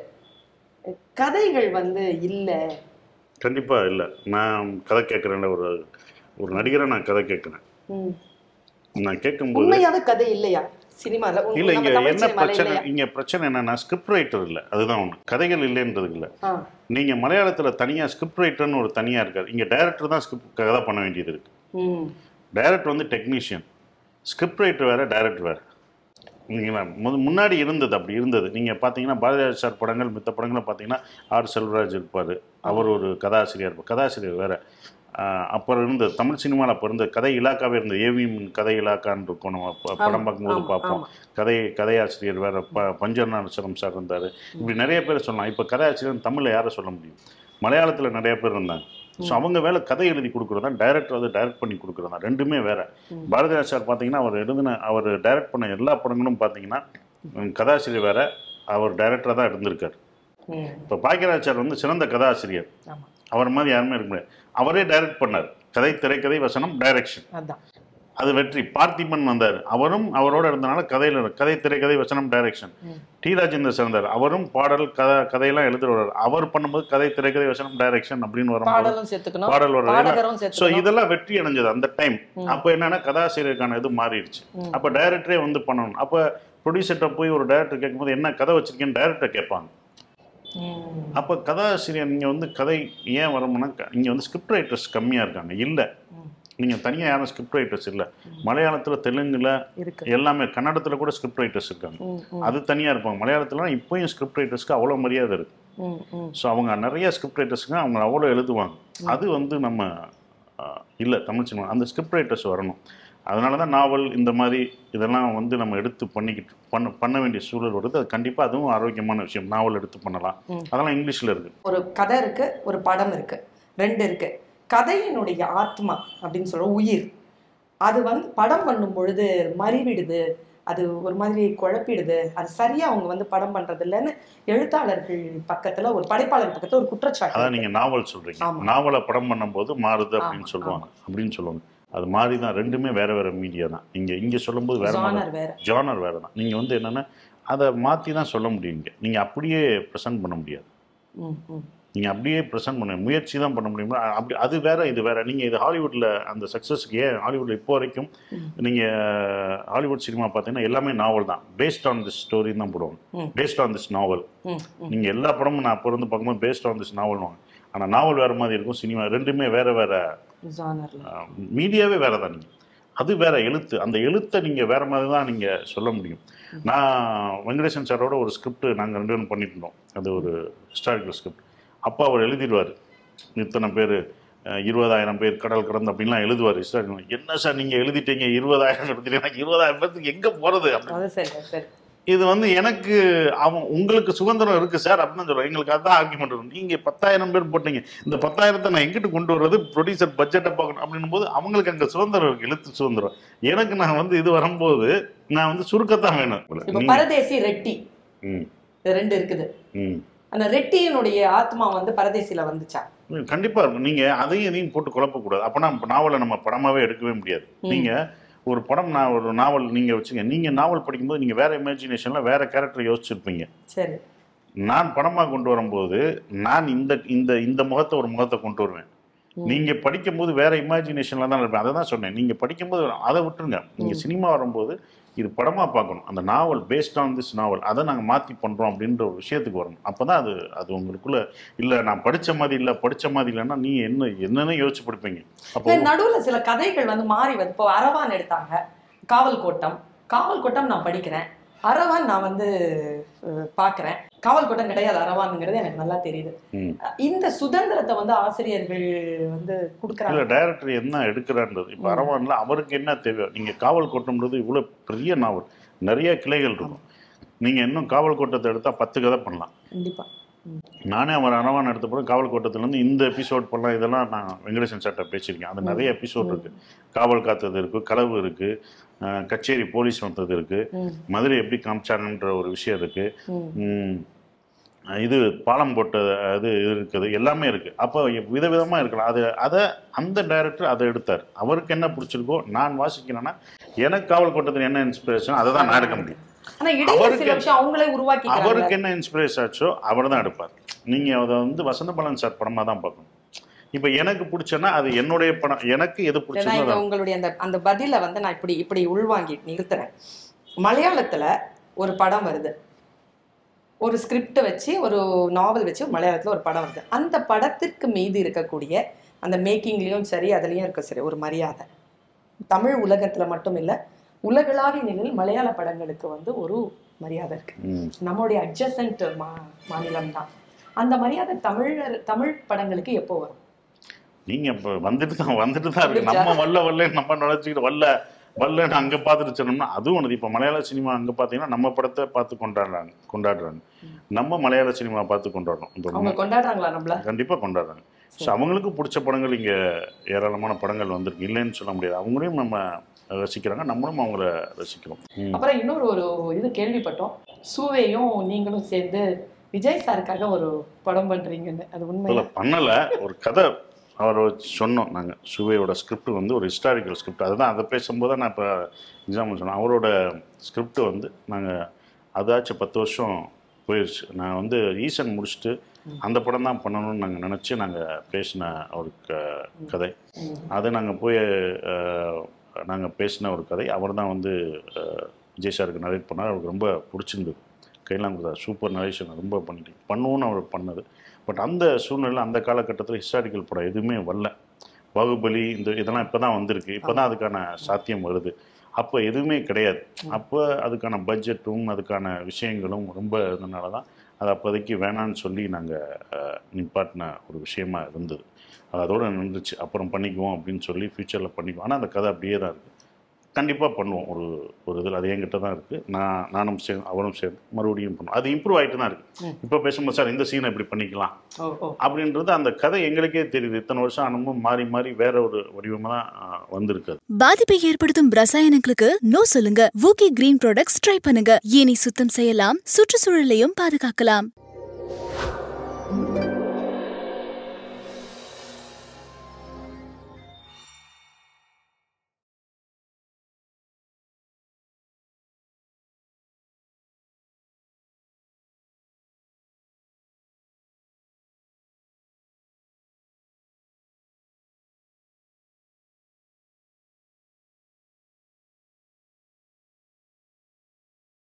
கதைகள் வந்து இல்லை. கண்டிப்பா இல்லை. நான் கதை கேட்கறேன்ல, ஒரு ஒரு நடிகரை நான் கதை கேட்கிறேன். நான் கேட்கும்போது உண்மையான கதை இல்லையா சினிமால? இல்லை. இங்க என்ன பிரச்சனை, இங்க பிரச்சனை என்னன்னா ஸ்கிரிப்ட் ரைட்டர் இல்லை. அதுதான் ஒன்று, கதைகள் இல்லைன்றது இல்லை. நீங்க மலையாளத்துல தனியா ஸ்கிரிப்ட் ரைட்டர்னு ஒரு தனியா இருக்காரு. இங்க டைரக்டர் தான் ஸ்கிரிப்ட் கதை பண்ண வேண்டியது இருக்கு. டைரக்டர் வந்து டெக்னீஷியன், ஸ்கிரிப்ட் ரைட்டர் வேற, டைரக்டர் வேற. இல்லைங்களா, முன்னாடி இருந்தது அப்படி இருந்தது. நீங்கள் பார்த்தீங்கன்னா பாரதிராஜ் சார் படங்கள் மித்த படங்களும் பார்த்தீங்கன்னா ஆர் செல்வராஜ் இருப்பார், அவர் ஒரு கதாசிரியர் இருப்பார், கதாசிரியர் வேறு. அப்புறம் இருந்தது தமிழ் சினிமாவில் அப்போ இருந்தது கதை இலாக்காவே இருந்தது. ஏவிஎம் கதை இலாக்கான்னு இருக்கும், நம்ம படம் பார்க்கும்போது பார்ப்போம். கதை கதையாசிரியர் வேறு ப பஞ்சநாதேஸ்வரம் சார் இருந்தார். இப்படி நிறைய பேர் சொல்லலாம். இப்போ கதையாசிரியர் தமிழில் யாரை சொல்ல முடியும்? மலையாளத்தில் நிறைய பேர் இருந்தாங்க. ஸோ அவங்க வேலை கதை எழுதி கொடுக்குறதான், டைரக்டர் வந்து டைரக்ட் பண்ணி கொடுக்குறதா, ரெண்டுமே வேறு. பாரதிராஜ் சார் பார்த்தீங்கன்னா அவர் எழுதின அவர் டைரக்ட் பண்ண எல்லா படங்களும் பார்த்தீங்கன்னா கதாசிரியர் வேறு, அவர் டைரக்டராக தான் இருந்திருக்கார். இப்போ பாக்கியராஜ் சார் வந்து சிறந்த கதாசிரியர், அவர் மாதிரி யாருமே இருக்க முடியாது. அவரே டைரக்ட் பண்ணார், கதை திரைக்கதை வசனம் டைரக்ஷன், அது வெற்றி. பார்த்திபன் வந்தார், அவரும் அவரோட இருந்தனால கதையில் கதை திரைக்கதை வசனம் டைரக்ஷன். டி ராஜேந்திர சார் இருந்தார், அவரும் பாடல் கதை கதையெல்லாம் எழுதிட்டு வர்றாரு. அவர் பண்ணும்போது கதை திரைக்கதை வசனம் டைரக்ஷன் அப்படின்னு வரும், பாடல் வர்றது. ஸோ இதெல்லாம் வெற்றி அடைஞ்சது அந்த டைம். அப்போ என்னன்னா கதாசிரியருக்கான இது மாறிடுச்சு. அப்போ டைரக்டரே வந்து பண்ணணும். அப்போ ப்ரொடியூசர்கிட்ட போய் ஒரு டைரக்டர் கேட்கும்போது என்ன கதை வச்சிருக்கேன்னு டைரக்டர் கேட்பாங்க. அப்போ கதாசிரியர் நீங்கள் வந்து கதை ஏன் வரமுன்னா இங்கே வந்து ஸ்கிரிப்ட் ரைட்டர்ஸ் கம்மியாக இருக்காங்க. இல்லை, நீங்கள் தனியாக யாரும் ஸ்கிரிப்ட் ரைட்டர்ஸ் இல்லை. மலையாளத்தில், தெலுங்கில், எல்லாமே கன்னடத்தில் கூட ஸ்கிரிப்ட் ரைட்டர்ஸ் இருக்காங்க, அது தனியாக இருப்பாங்க. மலையாளத்துலனா இப்போயும் ஸ்கிரிப்ட் ரைட்டர்ஸ்க்கு அவ்வளோ மரியாதை இருக்குது. ஸோ அவங்க நிறைய ஸ்கிரிப்ட் ரைட்டர்ஸ்க்கு அவங்க அவ்வளோ எழுதுவாங்க. அது வந்து நம்ம இல்லை தமிழ் சினிமா அந்த ஸ்கிரிப்ட் ரைட்டர்ஸ் வரணும். அதனால தான் நாவல் இந்த மாதிரி இதெல்லாம் வந்து நம்ம எடுத்து பண்ணிக்கிட்டு பண்ண பண்ண வேண்டிய சூழல் வருது. அது கண்டிப்பாக அதுவும் ஆரோக்கியமான விஷயம். நாவல் எடுத்து பண்ணலாம், அதெல்லாம் இங்கிலீஷில் இருக்குது. ஒரு கதை இருக்குது, ஒரு படம் இருக்குது, ரெண்டு இருக்குது. கதையினுடைய ஆத்மா அப்படின்னு சொல்கிற உயிர் அது வந்து படம் பண்ணும் பொழுது மறிவிடுது, அது ஒரு மாதிரி குழப்பிடுது. அது சரியாக அவங்க வந்து படம் பண்ணுறது இல்லைன்னு எழுத்தாளர்கள் பக்கத்தில், ஒரு படைப்பாளர் பக்கத்தில் ஒரு குற்றச்சாட்டு. அதான் நீங்கள் நாவல் சொல்கிறீங்க, நாவலை படம் பண்ணும்போது மாறுது அப்படின்னு சொல்லுவாங்க அப்படின்னு சொல்லுவாங்க அது மாதிரி தான். ரெண்டுமே வேறு வேறு மீடியா தான். இங்கே இங்கே சொல்லும்போது வேறு மாதிரி ஜானர் வேறு தான். நீங்கள் வந்து என்னென்னா அதை மாற்றி தான் சொல்ல முடியுங்க. நீங்கள் அப்படியே ப்ரெசென்ட் பண்ண முடியாது, நீங்கள் அப்படியே ப்ரெசென்ட் பண்ண முயற்சி தான் பண்ண முடியும். அப்படி அது வேறு, இது வேறு. நீங்கள் இது ஹாலிவுட்டில் அந்த சக்ஸஸ்க்கு, ஏன் ஹாலிவுட்டில் இப்போ வரைக்கும் நீங்கள் ஹாலிவுட் சினிமா பார்த்தீங்கன்னா எல்லாமே நாவல் தான், பேஸ்ட் ஆன் திஸ் ஸ்டோரின்னு தான் போடுவாங்க. பேஸ்ட் ஆன் திஸ் நாவல், நீங்கள் எல்லா படமும் நான் அப்போ இருந்து பார்க்கும்போது பேஸ்ட் ஆன் திஸ் நாவல்வாங்க. ஆனால் நாவல் வேறு மாதிரி இருக்கும், சினிமா ரெண்டுமே வேறு வேறு, மீடியாவே வேற தான். நீங்கள் அது வேற எழுத்து, அந்த எழுத்தை நீங்கள் வேற மாதிரி தான் நீங்கள் சொல்ல முடியும். நான் வெங்கடேசன் சாரோட ஒரு ஸ்கிரிப்ட் நாங்கள் ரெண்டு பேரும் பண்ணிட்டு இருந்தோம். அது ஒரு ஹிஸ்டாரிக்கல் ஸ்கிரிப்ட். அப்போ அவர் எழுதிடுவார், இத்தனை பேர், இருபதாயிரம் பேர் கடல் கடந்து அப்படின்லாம் எழுதுவார். ஹிஸ்டாரிக்கல் என்ன சார் நீங்கள் எழுதிட்டீங்க இருபதாயிரம் எழுதிட்டீங்க, இருபதாயிரம் பேருக்கு எங்கே போகிறது அப்படின்னு. இது வந்து எனக்கு அவன் உங்களுக்கு சுதந்திரம் இருக்குது சார் அப்படின்னு சொல்லுவாங்க. எங்களுக்கு அதுதான் ஆர்குமெண்ட் இருக்கும். நீங்கள் பத்தாயிரம் பேர் போட்டீங்க, இந்த பத்தாயிரத்தை நான் எங்கிட்டு கொண்டு வர்றது, ப்ரொடியூசர் பட்ஜெட்டை பார்க்கணும் அப்படின்னும் போது அவங்களுக்கு அங்கே சுதந்திரம் இருக்குது, எழுத்து சுதந்திரம். எனக்கு நான் வந்து இது வரும்போது நான் வந்து சுருக்கத்தான் வேணும். பரதேசி ரெட்டி ரெண்டு இருக்குது. அந்த ரெட்டியினுடைய ஆத்மா வந்து பரதேசியில் வந்துச்சா கண்டிப்பாக இருக்கும். நீங்கள் அதையும் இதையும் போட்டு குழப்பக்கூடாது. அப்போனா நாவலை நம்ம படமாகவே எடுக்கவே முடியாது. நீங்கள் ஒரு படம், நான் ஒரு நாவல் நீங்கள் வச்சுங்க, நீங்கள் நாவல் படிக்கும்போது நீங்கள் வேறு இமேஜினேஷனில் வேறு கேரக்டர் யோசிச்சுருப்பீங்க. சரி, நான் படமாக கொண்டு வரும்போது நான் இந்த இந்த இந்த முகத்தை ஒரு முகத்தை கொண்டு வருவேன். நீங்கள் படிக்கும்போது வேறு இமேஜினேஷனில் தான் இருப்பேன். அதை தான் சொன்னேன், நீங்கள் படிக்கும்போது அதை விட்டுருங்க. நீங்கள் சினிமா வரும்போது இது படமாக பார்க்கணும். அந்த novel based on this novel அதை நாங்கள் மாற்றி பண்ணுறோம் அப்படின்ற ஒரு விஷயத்துக்கு வரணும். அப்போ தான் அது அது உங்களுக்குள்ளே இல்லை நான் படித்த மாதிரி இல்லை படித்த மாதிரி இல்லைன்னா நீ என்ன என்னென்ன யோசிச்சு படிப்பீங்க. அப்போ நடுவில் சில கதைகள் வந்து மாறி வந்து இப்போ அரவான் எடுத்தாங்க, காவல்கோட்டம். காவல்கோட்டம் நான் படிக்கிறேன், அரவான் நான் வந்து பார்க்குறேன். காவல்கோட்டம் கிடையாது, அரவான்ங்கிறது எனக்கு நல்லா தெரியுது. இந்த சுதந்திரத்தை வந்து ஆசிரியர்கள் வந்து கொடுக்குறாங்க. டைரக்டர் என்ன எடுக்கிறான்றது இப்போ அரவான்ல அவருக்கு என்ன தேவை. நீங்கள் காவல்கோட்டம்ன்றது இவ்வளோ பெரிய நாவல், நிறைய கிளைகள் இருக்கும். நீங்கள் இன்னும் காவல்கோட்டத்தை எடுத்தால் பத்து கதை பண்ணலாம் கண்டிப்பாக. நானே அவர் அரவான் எடுத்த பிறகு காவல்கோட்டத்துலேருந்து இந்த எபிசோட் பண்ணலாம், இதெல்லாம் நான் வெங்கடேசன் சார்ட்ட பேசியிருக்கேன். அது நிறைய எபிசோட் இருக்குது. காவல் காத்தது இருக்குது, களவு இருக்குது, கச்சேரி போலீஸ் வந்தது இருக்குது, மதுரை எப்படி காமிச்சாங்கன்ற ஒரு விஷயம் இருக்குது, இது பாலம் போட்ட அது இருக்குது, எல்லாமே இருக்குது. அப்போ விதவிதமாக இருக்கலாம். அது அதை அந்த டைரக்டர் அதை எடுத்தார், அவருக்கு என்ன பிடிச்சிருக்கோ. நான் வாசிக்கிறேன்னா எனக்கு காவல்கோட்டத்தில் என்ன இன்ஸ்பிரேஷன் அதை தான் நான் எடுக்க முடியும். அவருக்கு என்ன இன்ஸ்பிரேஷன் ஆச்சோ அவர் தான் எடுப்பார். நீங்க அதை வந்து வசந்தபாலன் சார் படமா தான் பார்க்கணும். இப்ப எனக்கு பிடிச்சனா அது என்னுடைய படம், எனக்கு எது பிடிச்சது. உங்களுடைய அந்த அந்த பதில வந்து நான் இப்படி இப்படி உள்வாங்கி நிறுத்துறேன். மலையாளத்துல ஒரு படம் வருது, ஒரு ஸ்கிரிப்டை வச்சு ஒரு நாவல் வச்சு மலையாளத்துல ஒரு படம் வருது. அந்த படத்திற்கு மீது இருக்கக்கூடிய அந்த மேக்கிங்லயும் சரி அதுலயும் இருக்க சரி ஒரு மரியாதை தமிழ் உலகத்துல மட்டும் இல்லை உலகளாவிய நிலையில் மலையாள படங்களுக்கு வந்து ஒரு மரியாதை இருக்கு. நம்மளுடைய அட்ஜசன்ட் மா மாநிலம் தான். அந்த மரியாதை தமிழர் தமிழ் படங்களுக்கு எப்போ வரும்? நீங்க இப்போ வந்துட்டு தான் வந்துட்டு தான் இருக்கு. நம்ம வல்ல வல்ல நம்ம நினைச்சுக்கிட்டு வல்ல வல்லன்னு அங்கே பார்த்துட்டு சொன்னோம்னா அதுவும் ஒன்று. இப்போ மலையாள சினிமா அங்கே பார்த்தீங்கன்னா நம்ம படத்தை பார்த்து கொண்டாடுறாங்க கொண்டாடுறாங்க நம்ம மலையாள சினிமா பார்த்து கொண்டாடுறோம். கொண்டாடுறாங்களா? நம்மள கண்டிப்பாக கொண்டாடுறாங்க. ஸோ அவங்களுக்கு பிடிச்ச படங்கள் இங்கே ஏராளமான படங்கள் வந்துருக்கு, இல்லைன்னு சொல்ல முடியாது. அவங்களையும் நம்ம ரசிக்கிறாங்க, நம்மளும் அவங்கள ரசிக்கிறோம். அப்புறம் இன்னொரு ஒரு இது கேள்விப்பட்டோம், சூவையும் நீங்களும் சேர்ந்து விஜய் சாருக்காக ஒரு படம் பண்ணுறீங்கன்னு. அது உண்மையில பண்ணலை, ஒரு கதை அவரை சொன்னோம் நாங்கள். சுவையோட ஸ்கிரிப்ட் வந்து ஒரு ஹிஸ்டாரிக்கல் ஸ்கிரிப்ட். அதுதான் அதை பேசும்போது நான் இப்போ எக்ஸாம்பிள் சொன்னேன். அவரோட ஸ்கிரிப்ட் வந்து நாங்கள் அதாச்சும் பத்து வருஷம் போயிடுச்சு. நான் வந்து ஈசன் முடிச்சுட்டு அந்த படம் தான் பண்ணணும்னு நாங்கள் நினச்சி நாங்கள் பேசின ஒரு கதை அதை நாங்கள் போய் நாங்கள் பேசின ஒரு கதை. அவர் தான் வந்து விஜய் சாருக்கு நரேட் பண்ணார். அவருக்கு ரொம்ப பிடிச்சிருந்தது. கையெல்லாம் கொடுத்தாரு, சூப்பர் நரேஷன் ரொம்ப பண்ணிட்டு பண்ணுவோன்னு அவர் பண்ணது. பட் அந்த சூழ்நிலை அந்த காலகட்டத்தில் ஹிஸ்டாரிக்கல் படம் எதுவுமே வரல. பாகுபலி இந்த இதெல்லாம் இப்போ தான் வந்திருக்கு, இப்போ தான் அதுக்கான சாத்தியம் வருது. அப்போ எதுவுமே கிடையாது. அப்போ அதுக்கான பட்ஜெட்டும் அதுக்கான விஷயங்களும் ரொம்ப இருந்ததுனால தான் அது அப்போதைக்கு வேணான்னு சொல்லி நாங்கள் நிப்பாட்டின ஒரு விஷயமா இருந்தது. அது அதோடு நின்றுச்சு. அப்புறம் பண்ணிக்குவோம் அப்படின்னு சொல்லி ஃப்யூச்சரில் பண்ணிக்குவோம். ஆனால் அந்த கதை அப்படியே தான் இருக்குது. கண்டிப்பாக பண்ணுவோம் ஒரு ஒரு இதில். அது என்கிட்ட தான் இருக்குது. நான் நானும் சேர்ந்து அவரும் சேர்ந்து மறுபடியும் பண்ணுவோம். அது இம்ப்ரூவ் ஆகிட்டு தான் இருக்குது. இப்போ பேசும்போது சார் இந்த சீனை இப்படி பண்ணிக்கலாம் அப்படின்றது அந்த கதை எங்களுக்கே தெரியுது. இத்தனை வருஷம் அனுபவம் மாறி மாறி வேற ஒரு வடிவமாக தான் வந்திருக்காது. பாதிப்பை ஏற்படுத்தும் ரசாயனங்களுக்கு நோ சொல்லுங்க. வூகி கிரீன் ப்ராடக்ட்ஸ் ட்ரை பண்ணுங்க. ஏனை சுத்தம் செய்யலாம், சுற்றுச்சூழலையும் பாதுகாக்கலாம்.